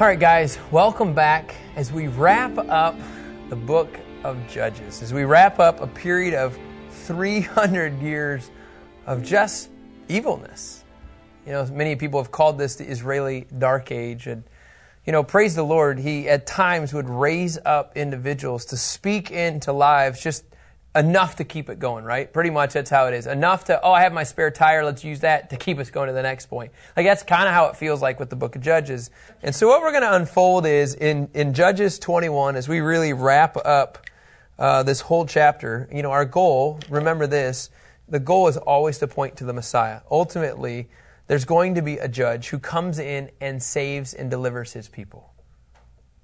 All right, guys, welcome back as we wrap up the book of Judges, as we wrap up a period of 300 years of just evilness. You know, many people have called this the Israeli Dark Age. And, you know, praise the Lord, He at times would raise up individuals to speak into lives just enough to keep it going, right? Pretty much that's how it is. Enough to, oh, I have my spare tire, let's use that to keep us going to the next point. Like that's kind of how it feels like with the book of Judges. And so what we're going to unfold is in Judges 21, as we really wrap up this whole chapter, you know, our goal, remember this, the goal is always to point to the Messiah. Ultimately, there's going to be a judge who comes in and saves and delivers his people.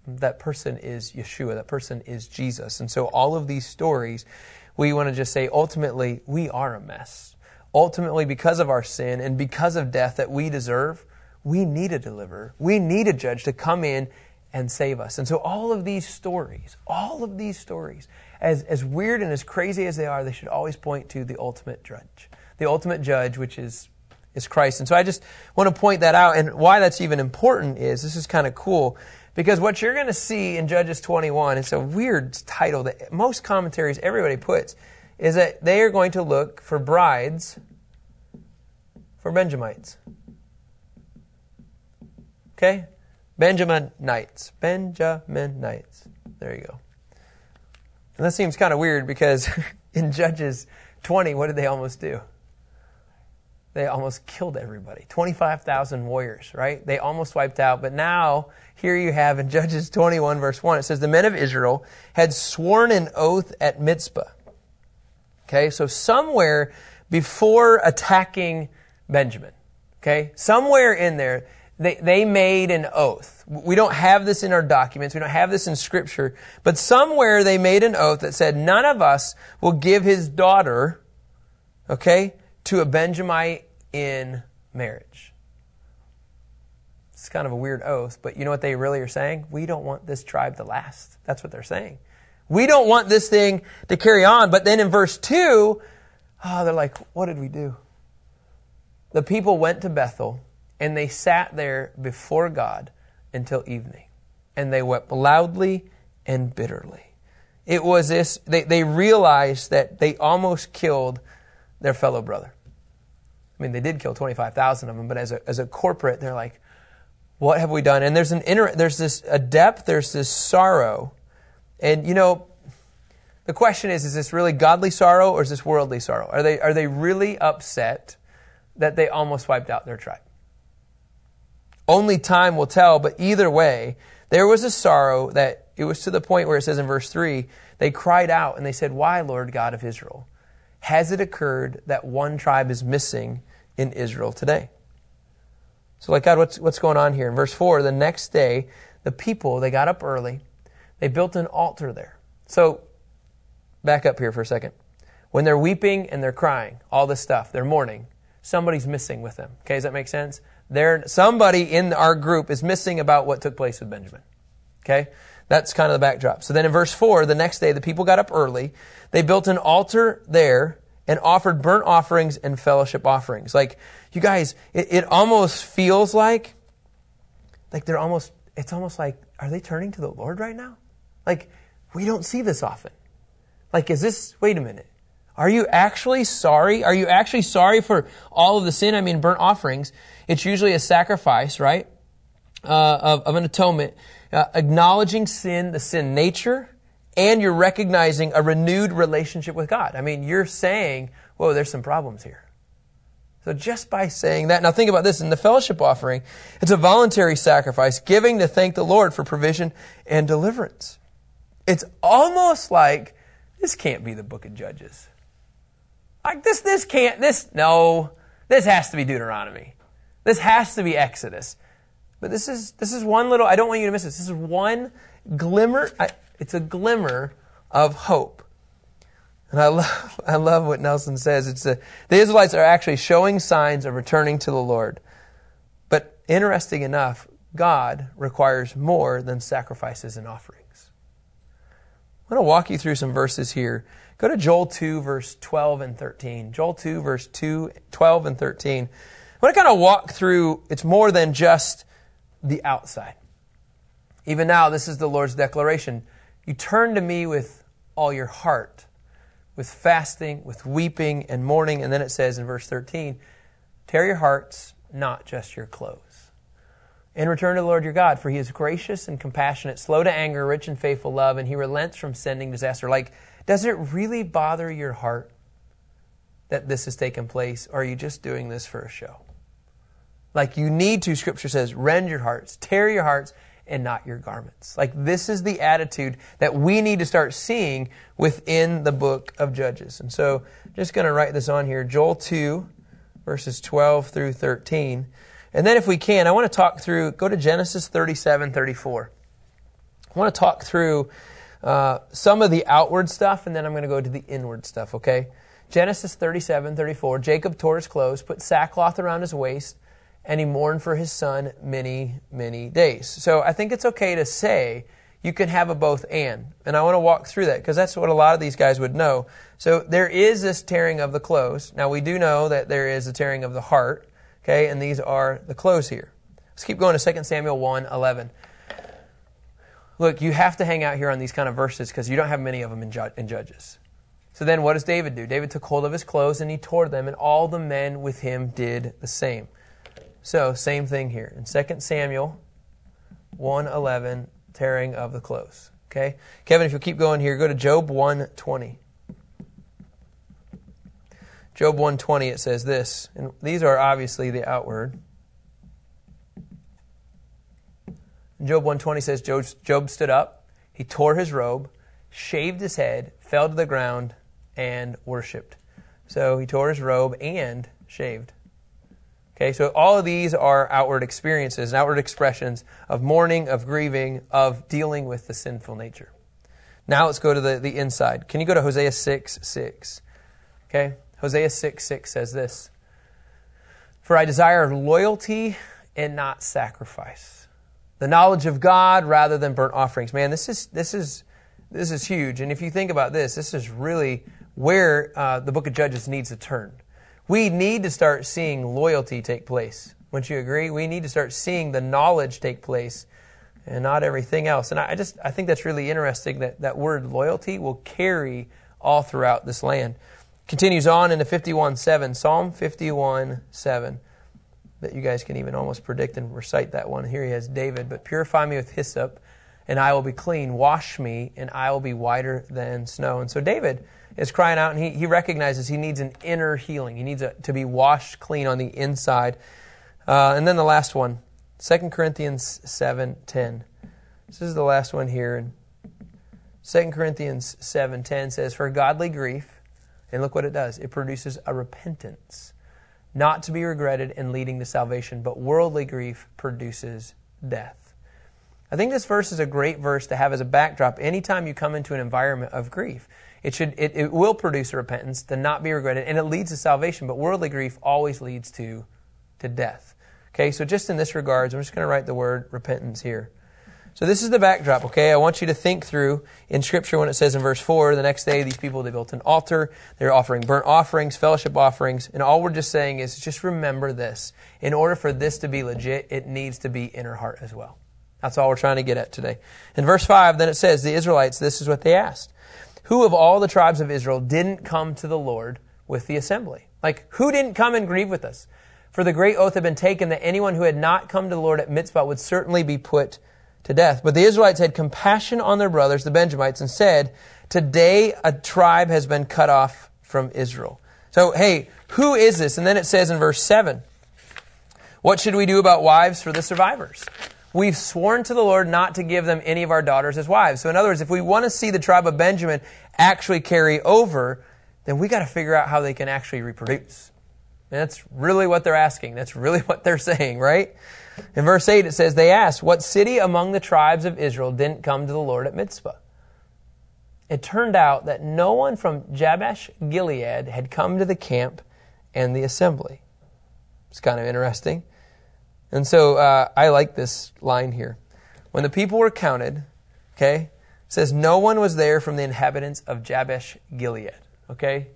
That person is Yeshua. That person is Jesus. And so all of these stories, we want to just say, ultimately, we are a mess. Ultimately, because of our sin and because of death that we deserve, we need a deliverer. We need a judge to come in and save us. And so all of these stories, as weird and as crazy as they are, they should always point to the ultimate judge, which is Christ. And so I just want to point that out. And why that's even important is, this is kind of cool, because what you're going to see in Judges 21, it's a weird title that most commentaries, everybody puts, is that they are going to look for brides for Benjamites. Okay? Benjaminites. There you go. And that seems kind of weird because in Judges 20, what did they almost do? They almost killed everybody. 25,000 warriors, right? They almost wiped out. But now, here you have in Judges 21, verse 1, it says, the men of Israel had sworn an oath at Mitzpah. Okay, so somewhere before attacking Benjamin, okay, somewhere in there, they made an oath. We don't have this in our documents. We don't have this in Scripture. But somewhere they made an oath that said, none of us will give his daughter, okay, to a Benjamite in marriage. It's kind of a weird oath, but you know what they really are saying? We don't want this tribe to last. That's what they're saying. We don't want this thing to carry on. But then in verse 2, they're like, what did we do? The people went to Bethel, and they sat there before God until evening. And they wept loudly and bitterly. It was this, they realized that they almost killed their fellow brother. I mean, they did kill 25,000 of them, but as a corporate, they're like, what have we done? And there's this sorrow. And you know, the question is this really godly sorrow or is this worldly sorrow? Are they really upset that they almost wiped out their tribe? Only time will tell, but either way, there was a sorrow that it was to the point where it says in verse 3, they cried out and they said, why, Lord God of Israel, has it occurred that one tribe is missing in Israel today? So like, God, what's going on here? In verse 4, the next day, the people, they got up early. They built an altar there. So back up here for a second. When they're weeping and they're crying, all this stuff, they're mourning, somebody's missing with them. Okay, does that make sense? Somebody in our group is missing about what took place with Benjamin. Okay, that's kind of the backdrop. So then in verse 4, the next day, the people got up early. They built an altar there and offered burnt offerings and fellowship offerings. Like, you guys, it almost feels like they're almost, it's almost like, are they turning to the Lord right now? Like, we don't see this often. Like, wait a minute. Are you actually sorry? Are you actually sorry for all of the sin? I mean, burnt offerings, it's usually a sacrifice, right? Of an atonement, acknowledging sin, the sin nature, and you're recognizing a renewed relationship with God. I mean, you're saying, whoa, there's some problems here. So just by saying that, now think about this, in the fellowship offering, it's a voluntary sacrifice, giving to thank the Lord for provision and deliverance. It's almost like, this can't be the book of Judges. Like this has to be Deuteronomy. This has to be Exodus. But this is one little, I don't want you to miss this. This is one glimmer. It's a glimmer of hope. And I love what Nelson says. It's the Israelites are actually showing signs of returning to the Lord. But interesting enough, God requires more than sacrifices and offerings. I'm going to walk you through some verses here. Go to Joel 2, verse 12 and 13. Joel 2, verse 12 and 13. I want to kind of walk through, it's more than just the outside. Even now, this is the Lord's declaration. You turn to me with all your heart, with fasting, with weeping and mourning. And then it says in verse 13, tear your hearts, not just your clothes. And return to the Lord your God, for he is gracious and compassionate, slow to anger, rich in faithful love, and he relents from sending disaster. Like, does it really bother your heart that this has taken place? Or are you just doing this for a show? Like, you need to, Scripture says, rend your hearts, tear your hearts, and not your garments. Like, this is the attitude that we need to start seeing within the book of Judges. And so I'm just going to write this on here, Joel 2, verses 12 through 13. And then if we can, I want to talk through, go to Genesis 37, 34. I want to talk through some of the outward stuff, and then I'm going to go to the inward stuff, okay? Genesis 37, 34, Jacob tore his clothes, put sackcloth around his waist, and he mourned for his son many, many days. So I think it's okay to say you can have a both and I want to walk through that because that's what a lot of these guys would know. So there is this tearing of the clothes. Now we do know that there is a tearing of the heart, okay? And these are the clothes here. Let's keep going to 2 Samuel 1:11. Look, you have to hang out here on these kind of verses because you don't have many of them in Judges. So then what does David do? David took hold of his clothes and he tore them, and all the men with him did the same. So, same thing here. In 2 Samuel 1:11, tearing of the clothes. Okay? Kevin, if you'll keep going here, go to Job 1:20. Job 1:20, it says this, and these are obviously the outward. Job 1:20 says, Job stood up, he tore his robe, shaved his head, fell to the ground, and worshipped. So, he tore his robe and shaved. Okay, so all of these are outward experiences, outward expressions of mourning, of grieving, of dealing with the sinful nature. Now let's go to the inside. Can you go to Hosea 6:6? Okay, Hosea 6:6 says this, for I desire loyalty and not sacrifice, the knowledge of God rather than burnt offerings. Man, this is huge. And if you think about this is really where the book of Judges needs a turn. We need to start seeing loyalty take place. Wouldn't you agree? We need to start seeing the knowledge take place and not everything else. And I think that's really interesting that that word loyalty will carry all throughout this land. Continues on into 51:7, Psalm 51:7, that you guys can even almost predict and recite that one. Here he has David, but purify me with hyssop and I will be clean. Wash me and I will be whiter than snow. And so David is crying out, and he recognizes he needs an inner healing. He needs to be washed clean on the inside. And then the last one, 2 Corinthians 7:10. This is the last one here. And 2 Corinthians 7:10 says, for godly grief, and look what it does, it produces a repentance, not to be regretted and leading to salvation, but worldly grief produces death. I think this verse is a great verse to have as a backdrop anytime you come into an environment of grief. It will produce a repentance to not be regretted, and it leads to salvation, but worldly grief always leads to death. Okay, so just in this regards, I'm just going to write the word repentance here. So this is the backdrop, okay? I want you to think through in Scripture when it says in verse 4, the next day these people, they built an altar, they're offering burnt offerings, fellowship offerings, and all we're just saying is just remember this. In order for this to be legit, it needs to be inner heart as well. That's all we're trying to get at today. In verse 5, then it says, the Israelites, this is what they asked. Who of all the tribes of Israel didn't come to the Lord with the assembly? Like, who didn't come and grieve with us? For the great oath had been taken that anyone who had not come to the Lord at Mitzvah would certainly be put to death. But the Israelites had compassion on their brothers, the Benjamites, and said, today a tribe has been cut off from Israel. So, hey, who is this? And then it says in verse 7, what should we do about wives for the survivors? We've sworn to the Lord not to give them any of our daughters as wives. So in other words, if we want to see the tribe of Benjamin actually carry over, then we got to figure out how they can actually reproduce. And that's really what they're asking. That's really what they're saying, right? In verse 8 it says, they asked, what city among the tribes of Israel didn't come to the Lord at Mitzpah? It turned out that no one from Jabesh Gilead had come to the camp and the assembly. It's kind of interesting. And so I like this line here. When the people were counted, okay, it says no one was there from the inhabitants of Jabesh Gilead, okay?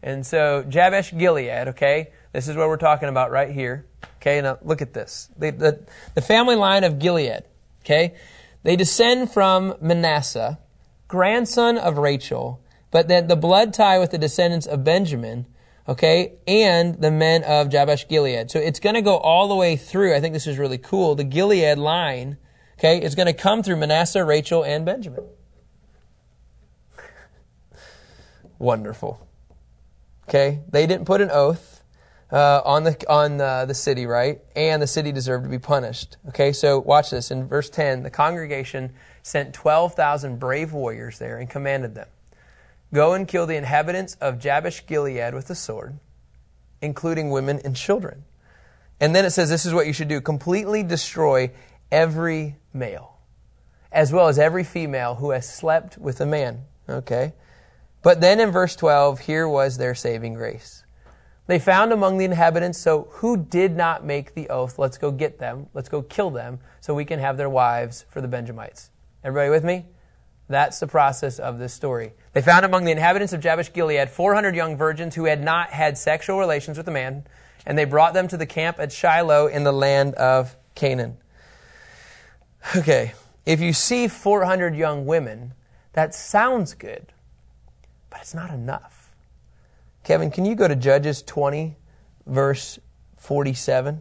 And so Jabesh Gilead, okay, this is what we're talking about right here, okay? Now look at this. The family line of Gilead, okay? They descend from Manasseh, grandson of Rachel, but then the blood tie with the descendants of Benjamin, okay, and the men of Jabesh Gilead. So it's going to go all the way through. I think this is really cool. The Gilead line, okay, is going to come through Manasseh, Rachel, and Benjamin. Wonderful. Okay, they didn't put an oath on the city, right? And the city deserved to be punished. Okay, so watch this. In verse 10, the congregation sent 12,000 brave warriors there and commanded them, go and kill the inhabitants of Jabesh Gilead with the sword, including women and children. And then it says, this is what you should do. Completely destroy every male, as well as every female who has slept with a man. Okay. But then in verse 12, here was their saving grace. They found among the inhabitants, so who did not make the oath, let's go get them, let's go kill them, so we can have their wives for the Benjamites. Everybody with me? That's the process of this story. They found among the inhabitants of Jabesh Gilead 400 young virgins who had not had sexual relations with a man, and they brought them to the camp at Shiloh in the land of Canaan. Okay, if you see 400 young women, that sounds good, but it's not enough. Kevin, can you go to Judges 20, verse 47?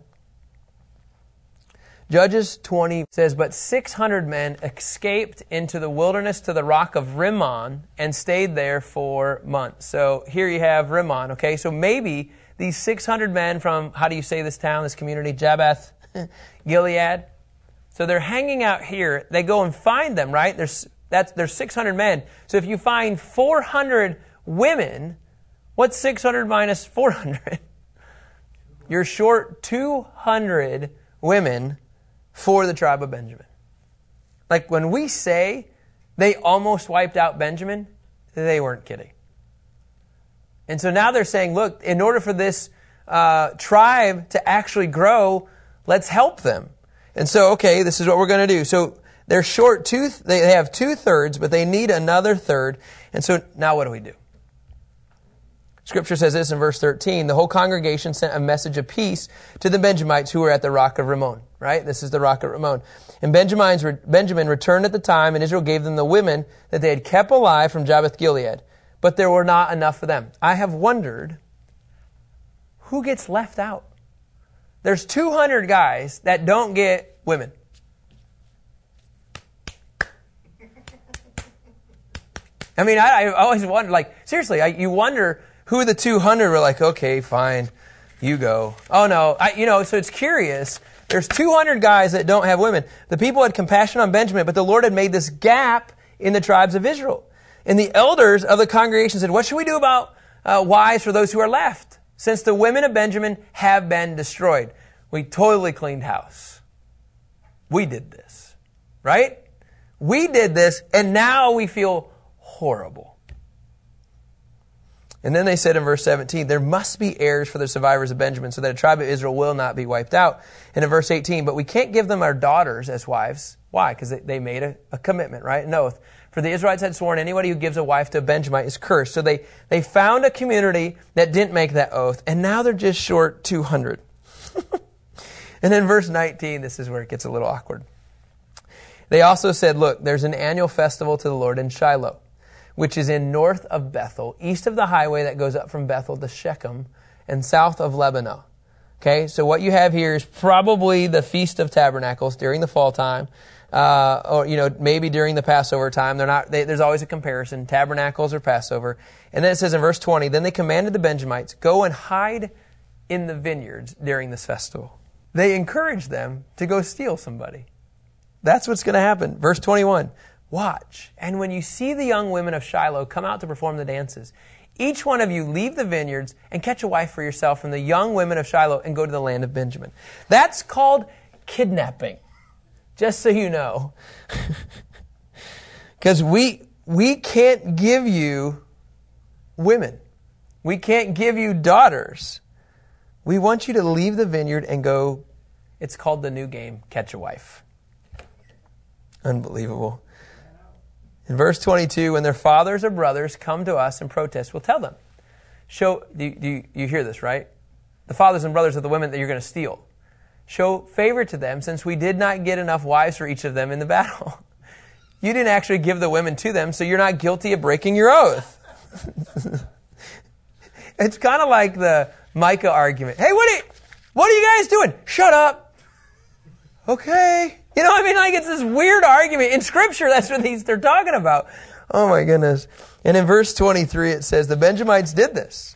Judges 20 says, but 600 men escaped into the wilderness to the rock of Rimmon and stayed there for months. So here you have Rimmon, okay? So maybe these 600 men from, how do you say this town, this community, Jabesh Gilead? So they're hanging out here. They go and find them, right? There's 600 men. So if you find 400 women, what's 600 minus 400? You're short 200 women for the tribe of Benjamin. Like when we say they almost wiped out Benjamin, they weren't kidding. And so now they're saying, look, in order for this tribe to actually grow, let's help them. And so, okay, this is what we're going to do. So they're short they have 2/3, but they need another third. And so now what do we do? Scripture says this in verse 13, the whole congregation sent a message of peace to the Benjamites who were at the rock of Rimmon, right? This is the rock of Rimmon. And Benjamin returned at the time, and Israel gave them the women that they had kept alive from Jabesh Gilead, but there were not enough for them. I have wondered, who gets left out? There's 200 guys that don't get women. I mean, I always wonder, like, seriously, you wonder, who are the 200 were like, okay, fine, you go. Oh, no. So it's curious. There's 200 guys that don't have women. The people had compassion on Benjamin, but the Lord had made this gap in the tribes of Israel. And the elders of the congregation said, what should we do about wives for those who are left, since the women of Benjamin have been destroyed? We totally cleaned house. We did this, right? We did this, and now we feel horrible. And then they said in verse 17, there must be heirs for the survivors of Benjamin so that a tribe of Israel will not be wiped out. And in verse 18, but we can't give them our daughters as wives. Why? Because they made a commitment, right? An oath. For the Israelites had sworn anybody who gives a wife to a Benjamite is cursed. So they found a community that didn't make that oath. And now they're just short 200. And then verse 19, this is where it gets a little awkward. They also said, look, there's an annual festival to the Lord in Shiloh, which is in north of Bethel, east of the highway that goes up from Bethel to Shechem, and south of Lebanon. Okay, so what you have here is probably the Feast of Tabernacles during the fall time, or maybe during the Passover time. There's always a comparison, Tabernacles or Passover. And then it says in verse 20, then they commanded the Benjamites, go and hide in the vineyards during this festival. They encouraged them to go steal somebody. That's what's going to happen. Verse 21. Watch, and when you see the young women of Shiloh come out to perform the dances, each one of you leave the vineyards and catch a wife for yourself from the young women of Shiloh and go to the land of Benjamin. That's called kidnapping, just so you know. Because we can't give you women. We can't give you daughters. We want you to leave the vineyard and go. It's called the new game, catch a wife. Unbelievable. In verse 22, when their fathers or brothers come to us and protest, we'll tell them. Show, you hear this, right? The fathers and brothers of the women that you're going to steal. Show favor to them, since we did not get enough wives for each of them in the battle. You didn't actually give the women to them, so you're not guilty of breaking your oath. It's kind of like the Micah argument. Hey, what are you guys doing? Shut up. Okay. You know, I mean, like, it's this weird argument. In Scripture, that's what they're talking about. Oh, my goodness. And in verse 23, it says, the Benjamites did this.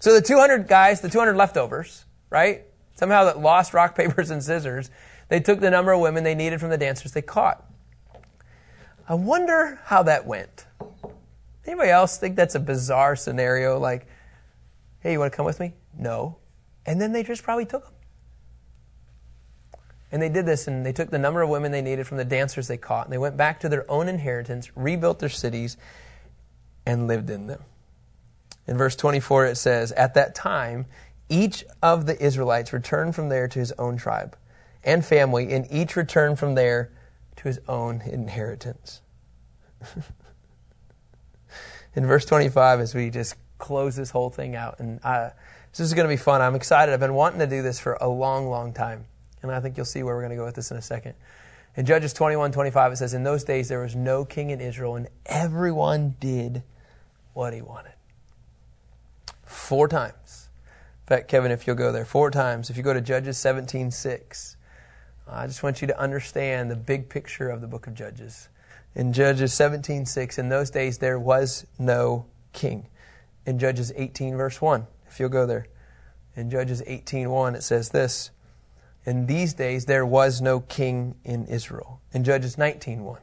So the 200 guys, the 200 leftovers, right? Somehow that lost rock, papers, and scissors. They took the number of women they needed from the dancers they caught. I wonder how that went. Anybody else think that's a bizarre scenario? Like, hey, you want to come with me? No. And then they just probably took them. And they did this, and they took the number of women they needed from the dancers they caught, and they went back to their own inheritance, rebuilt their cities, and lived in them. In verse 24, it says, at that time, each of the Israelites returned from there to his own tribe and family, and each returned from there to his own inheritance. In verse 25, as we just close this whole thing out, and this is going to be fun. I'm excited. I've been wanting to do this for a long, long time. And I think you'll see where we're going to go with this in a second. In Judges 21:25, it says, in those days there was no king in Israel, and everyone did what he wanted. 4 times. In fact, Kevin, if you'll go there, 4 times. If you go to Judges 17:6, I just want you to understand the big picture of the book of Judges. In Judges 17:6, in those days there was no king. In Judges 18:1, if you'll go there. In Judges 18:1, it says this. In these days, there was no king in Israel. In Judges 19:1.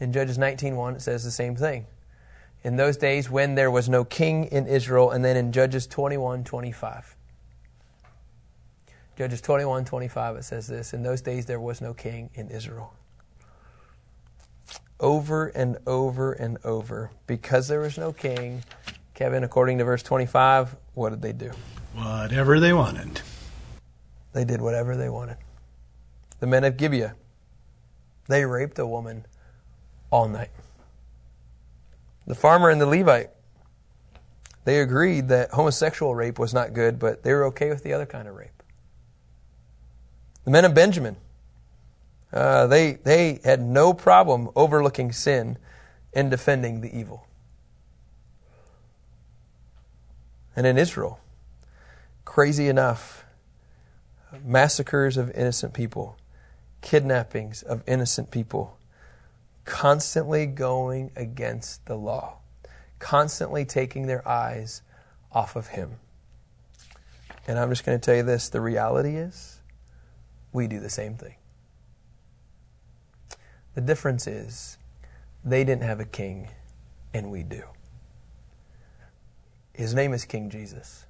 In Judges 19:1, it says the same thing. In those days when there was no king in Israel, and then in Judges 21:25. Judges 21:25, it says this. In those days, there was no king in Israel. Over and over and over. Because there was no king, Kevin, according to verse 25, what did they do? Whatever they wanted. They did whatever they wanted. The men of Gibeah, they raped a woman all night. The farmer and the Levite, they agreed that homosexual rape was not good, but they were okay with the other kind of rape. The men of Benjamin, they had no problem overlooking sin and defending the evil. And in Israel, crazy enough, massacres of innocent people, kidnappings of innocent people, constantly going against the law, constantly taking their eyes off of Him. And I'm just going to tell you this, the reality is we do the same thing. The difference is they didn't have a king and we do. His name is King Jesus.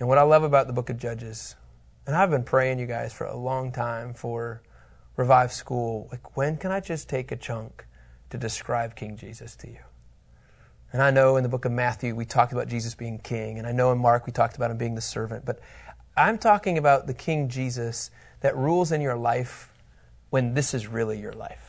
And what I love about the book of Judges, and I've been praying, you guys, for a long time for Revive School, like, when can I just take a chunk to describe King Jesus to you? And I know in the book of Matthew we talked about Jesus being king, and I know in Mark we talked about Him being the servant, but I'm talking about the King Jesus that rules in your life when this is really your life.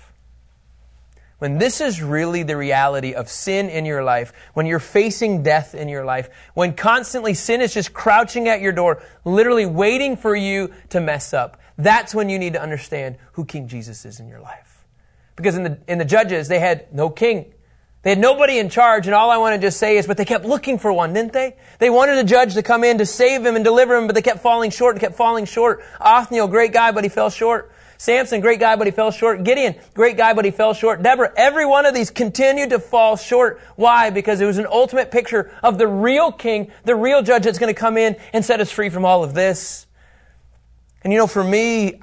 When this is really the reality of sin in your life, when you're facing death in your life, when constantly sin is just crouching at your door, literally waiting for you to mess up, that's when you need to understand who King Jesus is in your life. Because in the Judges, they had no king. They had nobody in charge, and all I want to just say is, but they kept looking for one, didn't they? They wanted a judge to come in to save him and deliver him, but they kept falling short and kept falling short. Othniel, great guy, but he fell short. Samson, great guy, but he fell short. Gideon, great guy, but he fell short. Deborah, every one of these continued to fall short. Why? Because it was an ultimate picture of the real king, the real judge that's going to come in and set us free from all of this. And you know, for me,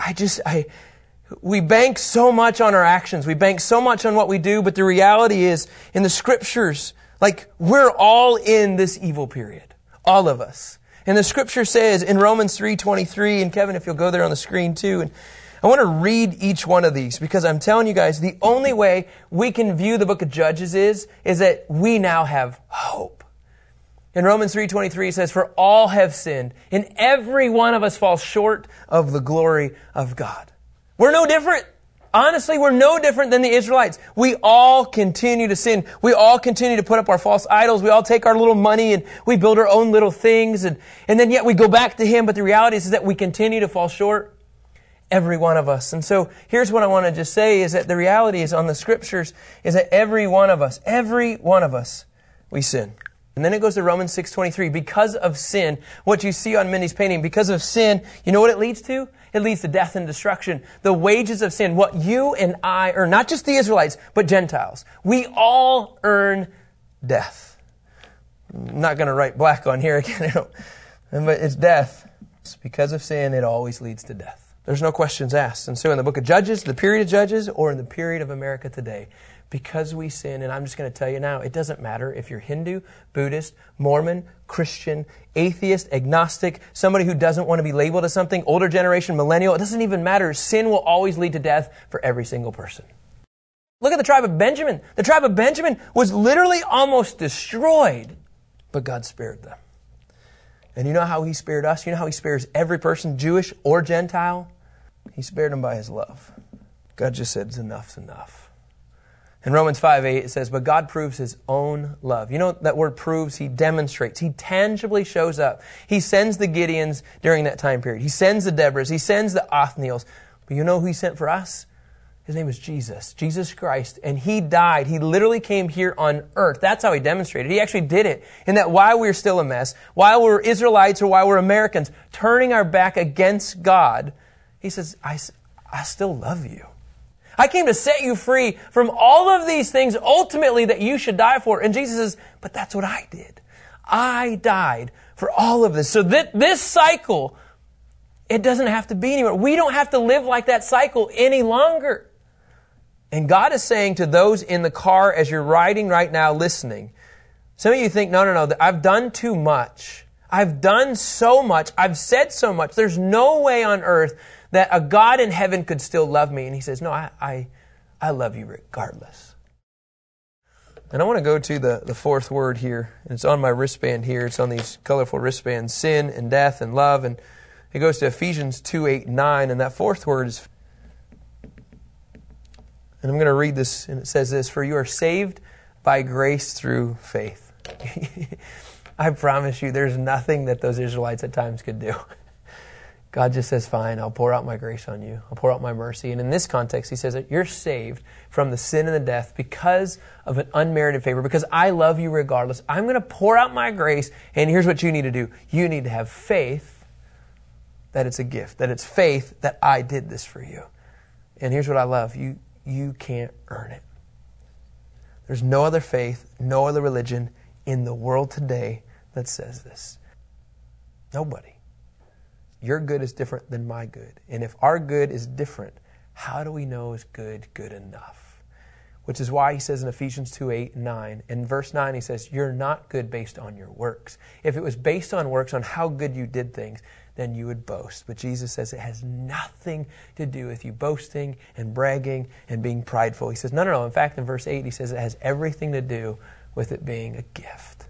we bank so much on our actions. We bank so much on what we do, but the reality is, in the Scriptures, like, we're all in this evil period. All of us. And the scripture says in Romans 3:23, and Kevin, if you'll go there on the screen too, and I want to read each one of these because I'm telling you guys, the only way we can view the book of Judges is that we now have hope. In Romans 3:23 it says, "For all have sinned, and every one of us falls short of the glory of God." We're no different. Honestly, we're no different than the Israelites. We all continue to sin. We all continue to put up our false idols. We all take our little money and we build our own little things. And then yet we go back to Him. But the reality is that we continue to fall short. Every one of us. And so here's what I want to just say is that the reality is on the scriptures is that every one of us, we sin. And then it goes to Romans 6:23. Because of sin, what you see on Mindy's painting, because of sin, you know what it leads to? It leads to death and destruction. The wages of sin, what you and I earn, not just the Israelites, but Gentiles. We all earn death. I'm not going to write black on here again. But it's death. It's because of sin, it always leads to death. There's no questions asked. And so in the book of Judges, the period of Judges, or in the period of America today, because we sin, and I'm just going to tell you now, it doesn't matter if you're Hindu, Buddhist, Mormon, Christian, atheist, agnostic, somebody who doesn't want to be labeled as something, older generation, millennial, it doesn't even matter. Sin will always lead to death for every single person. Look at the tribe of Benjamin. The tribe of Benjamin was literally almost destroyed, but God spared them. And you know how He spared us? You know how He spares every person, Jewish or Gentile? He spared them by His love. God just said, enough's enough. In Romans 5:8, it says, but God proves His own love. You know that word proves? He demonstrates. He tangibly shows up. He sends the Gideons during that time period. He sends the Deborahs. He sends the Othniels. But you know who He sent for us? His name was Jesus, Jesus Christ. And He died. He literally came here on earth. That's how He demonstrated. He actually did it. And that while we're still a mess, while we're Israelites or while we're Americans, turning our back against God, He says, I still love you. I came to set you free from all of these things ultimately that you should die for. And Jesus says, but that's what I did. I died for all of this. So that this cycle, it doesn't have to be anymore. We don't have to live like that cycle any longer. And God is saying to those in the car as you're riding right now listening, some of you think, no, I've done too much. I've done so much. I've said so much. There's no way on earth that a God in heaven could still love me. And He says, no, I love you regardless. And I want to go to the fourth word here. It's on my wristband here. It's on these colorful wristbands, sin and death and love. And it goes to Ephesians 2:8-9. And that fourth word is, and I'm going to read this, and it says this, for you are saved by grace through faith. I promise you, there's nothing that those Israelites at times could do. God just says, fine, I'll pour out my grace on you. I'll pour out my mercy. And in this context, He says that you're saved from the sin and the death because of an unmerited favor, because I love you regardless. I'm going to pour out my grace, and here's what you need to do. You need to have faith that it's a gift, that it's faith that I did this for you. And here's what I love. You can't earn it. There's no other faith, no other religion in the world today that says this. Nobody. Your good is different than my good. And if our good is different, how do we know is good enough? Which is why He says in Ephesians 2:8-9, in verse 9 He says, you're not good based on your works. If it was based on works, on how good you did things, then you would boast. But Jesus says it has nothing to do with you boasting and bragging and being prideful. He says, no. In fact, in verse 8, He says it has everything to do with it being a gift.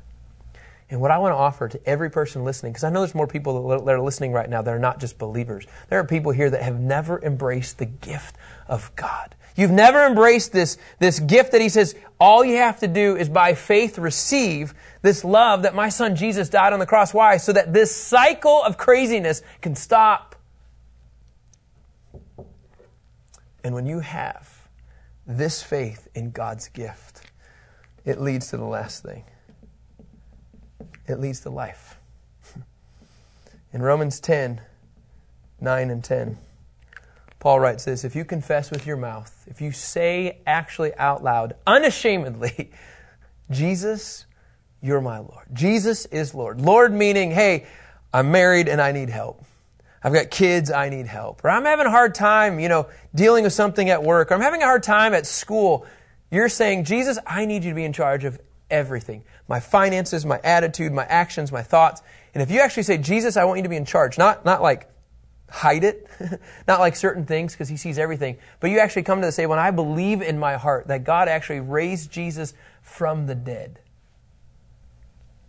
And what I want to offer to every person listening, because I know there's more people that are listening right now that are not just believers. There are people here that have never embraced the gift of God. You've never embraced this gift that He says, all you have to do is by faith receive this love that my Son Jesus died on the cross. Why? So that this cycle of craziness can stop. And when you have this faith in God's gift, it leads to the last thing. It leads to life. In Romans 10:9-10, Paul writes this, if you confess with your mouth, if you say actually out loud, unashamedly, Jesus, you're my Lord. Jesus is Lord. Lord meaning, hey, I'm married and I need help. I've got kids, I need help. Or I'm having a hard time, dealing with something at work. Or I'm having a hard time at school. You're saying, Jesus, I need you to be in charge of everything. My finances, my attitude, my actions, my thoughts. And if you actually say, Jesus, I want you to be in charge, not like hide it, not like certain things because he sees everything, but you actually come to the table, and I believe in my heart that God actually raised Jesus from the dead.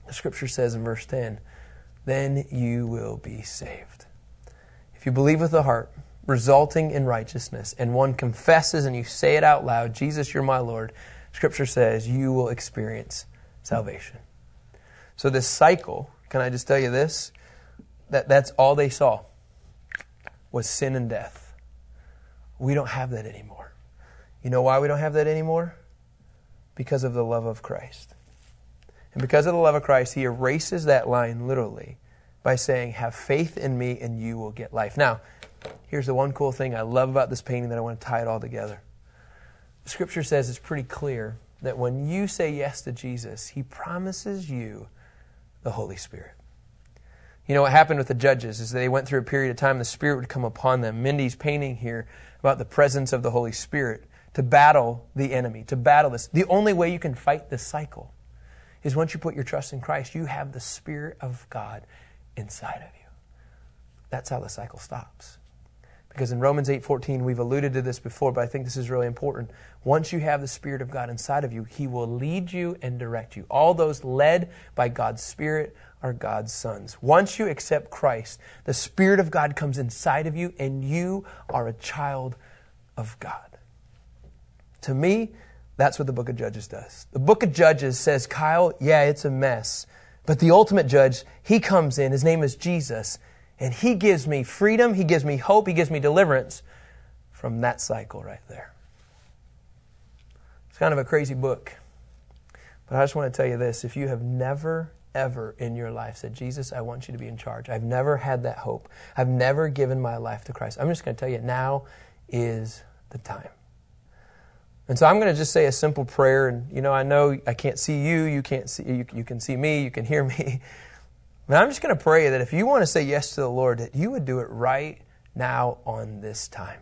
The scripture says in verse 10, then you will be saved. If you believe with the heart, resulting in righteousness, and one confesses and you say it out loud, Jesus, you're my Lord, scripture says you will experience salvation. So this cycle, can I just tell you this? That's all they saw was sin and death. We don't have that anymore. You know why we don't have that anymore? Because of the love of Christ. And because of the love of Christ, he erases that line literally by saying, have faith in me and you will get life. Now, here's the one cool thing I love about this painting that I want to tie it all together. Scripture says it's pretty clear that when you say yes to Jesus, he promises you the Holy Spirit. You know what happened with the judges is they went through a period of time the Spirit would come upon them. Mindy's painting here about the presence of the Holy Spirit to battle the enemy, to battle this. The only way you can fight this cycle is once you put your trust in Christ, you have the Spirit of God inside of you. That's how the cycle stops. Because in Romans 8:14, we've alluded to this before, but I think this is really important. Once you have the Spirit of God inside of you, he will lead you and direct you. All those led by God's Spirit are God's sons. Once you accept Christ, the Spirit of God comes inside of you and you are a child of God. To me, that's what the book of Judges does. The book of Judges says, Kyle, yeah, it's a mess, but the ultimate judge, he comes in, his name is Jesus, and he gives me freedom, he gives me hope, he gives me deliverance from that cycle right there. It's kind of a crazy book. But I just want to tell you this. If you have never, ever in your life said, Jesus, I want you to be in charge. I've never had that hope. I've never given my life to Christ. I'm just going to tell you, now is the time. And so I'm going to just say a simple prayer. And, you know, I know I can't see you. You can't see, you can see me. You can hear me. Now, I'm just going to pray that if you want to say yes to the Lord, that you would do it right now on this time.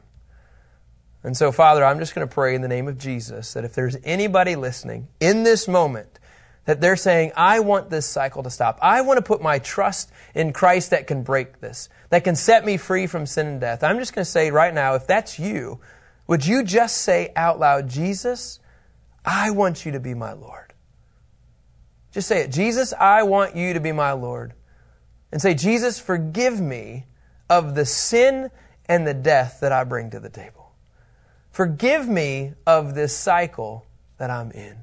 And so, Father, I'm just going to pray in the name of Jesus that if there's anybody listening in this moment that they're saying, I want this cycle to stop. I want to put my trust in Christ that can break this, that can set me free from sin and death. I'm just going to say right now, if that's you, would you just say out loud, Jesus, I want you to be my Lord. Just say it. Jesus, I want you to be my Lord. And say, Jesus, forgive me of the sin and the death that I bring to the table. Forgive me of this cycle that I'm in.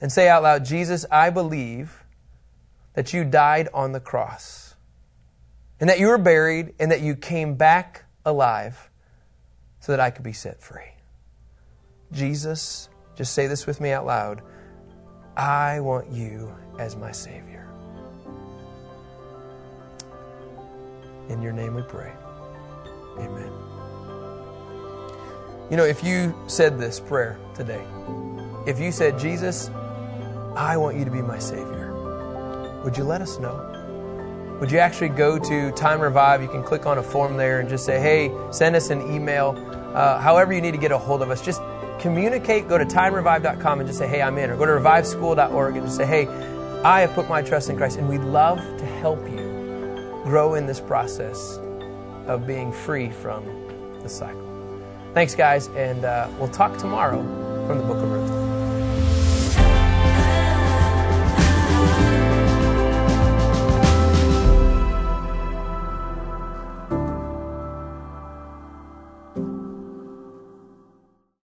And say out loud, Jesus, I believe that you died on the cross and that you were buried and that you came back alive so that I could be set free. Jesus, just say this with me out loud. I want you as my Savior. In your name we pray. Amen. You know, if you said this prayer today, if you said, Jesus, I want you to be my Savior, would you let us know? Would you actually go to Time Revive? You can click on a form there and just say, hey, send us an email. However you need to get a hold of us, just communicate, go to timerevive.com and just say, hey, I'm in. Or go to reviveschool.org and just say, hey, I have put my trust in Christ. And we'd love to help you grow in this process of being free from the cycle. Thanks, guys. And we'll talk tomorrow from the Book of Ruth.